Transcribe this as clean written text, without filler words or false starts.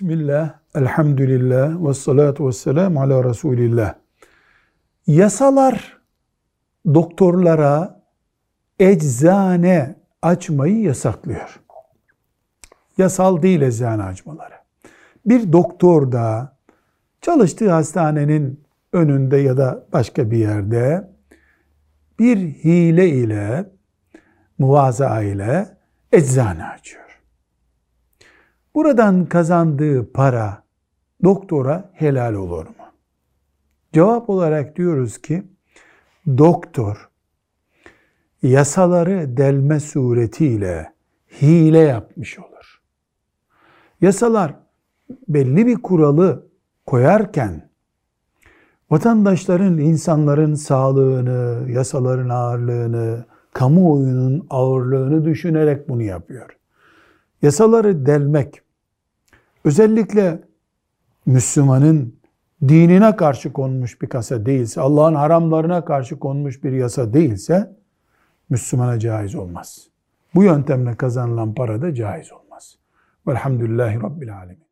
Bismillah, elhamdülillah, vessalatu vesselamu ala Resulillah. Yasalar doktorlara eczane açmayı yasaklıyor. Yasal değil eczane açmaları. Bir doktor da çalıştığı hastanenin önünde ya da başka bir yerde bir hile ile, muvazaa ile eczane açıyor. Buradan kazandığı para doktora helal olur mu? Cevap olarak diyoruz ki doktor yasaları delme suretiyle hile yapmış olur. Yasalar belli bir kuralı koyarken vatandaşların, insanların sağlığını, yasaların ağırlığını, kamuoyunun ağırlığını düşünerek bunu yapıyor. Yasaları delmek, özellikle Müslümanın dinine karşı konmuş bir yasa değilse, Allah'ın haramlarına karşı konmuş bir yasa değilse, Müslümana caiz olmaz. Bu yöntemle kazanılan para da caiz olmaz. Velhamdülillahi Rabbil Alemin.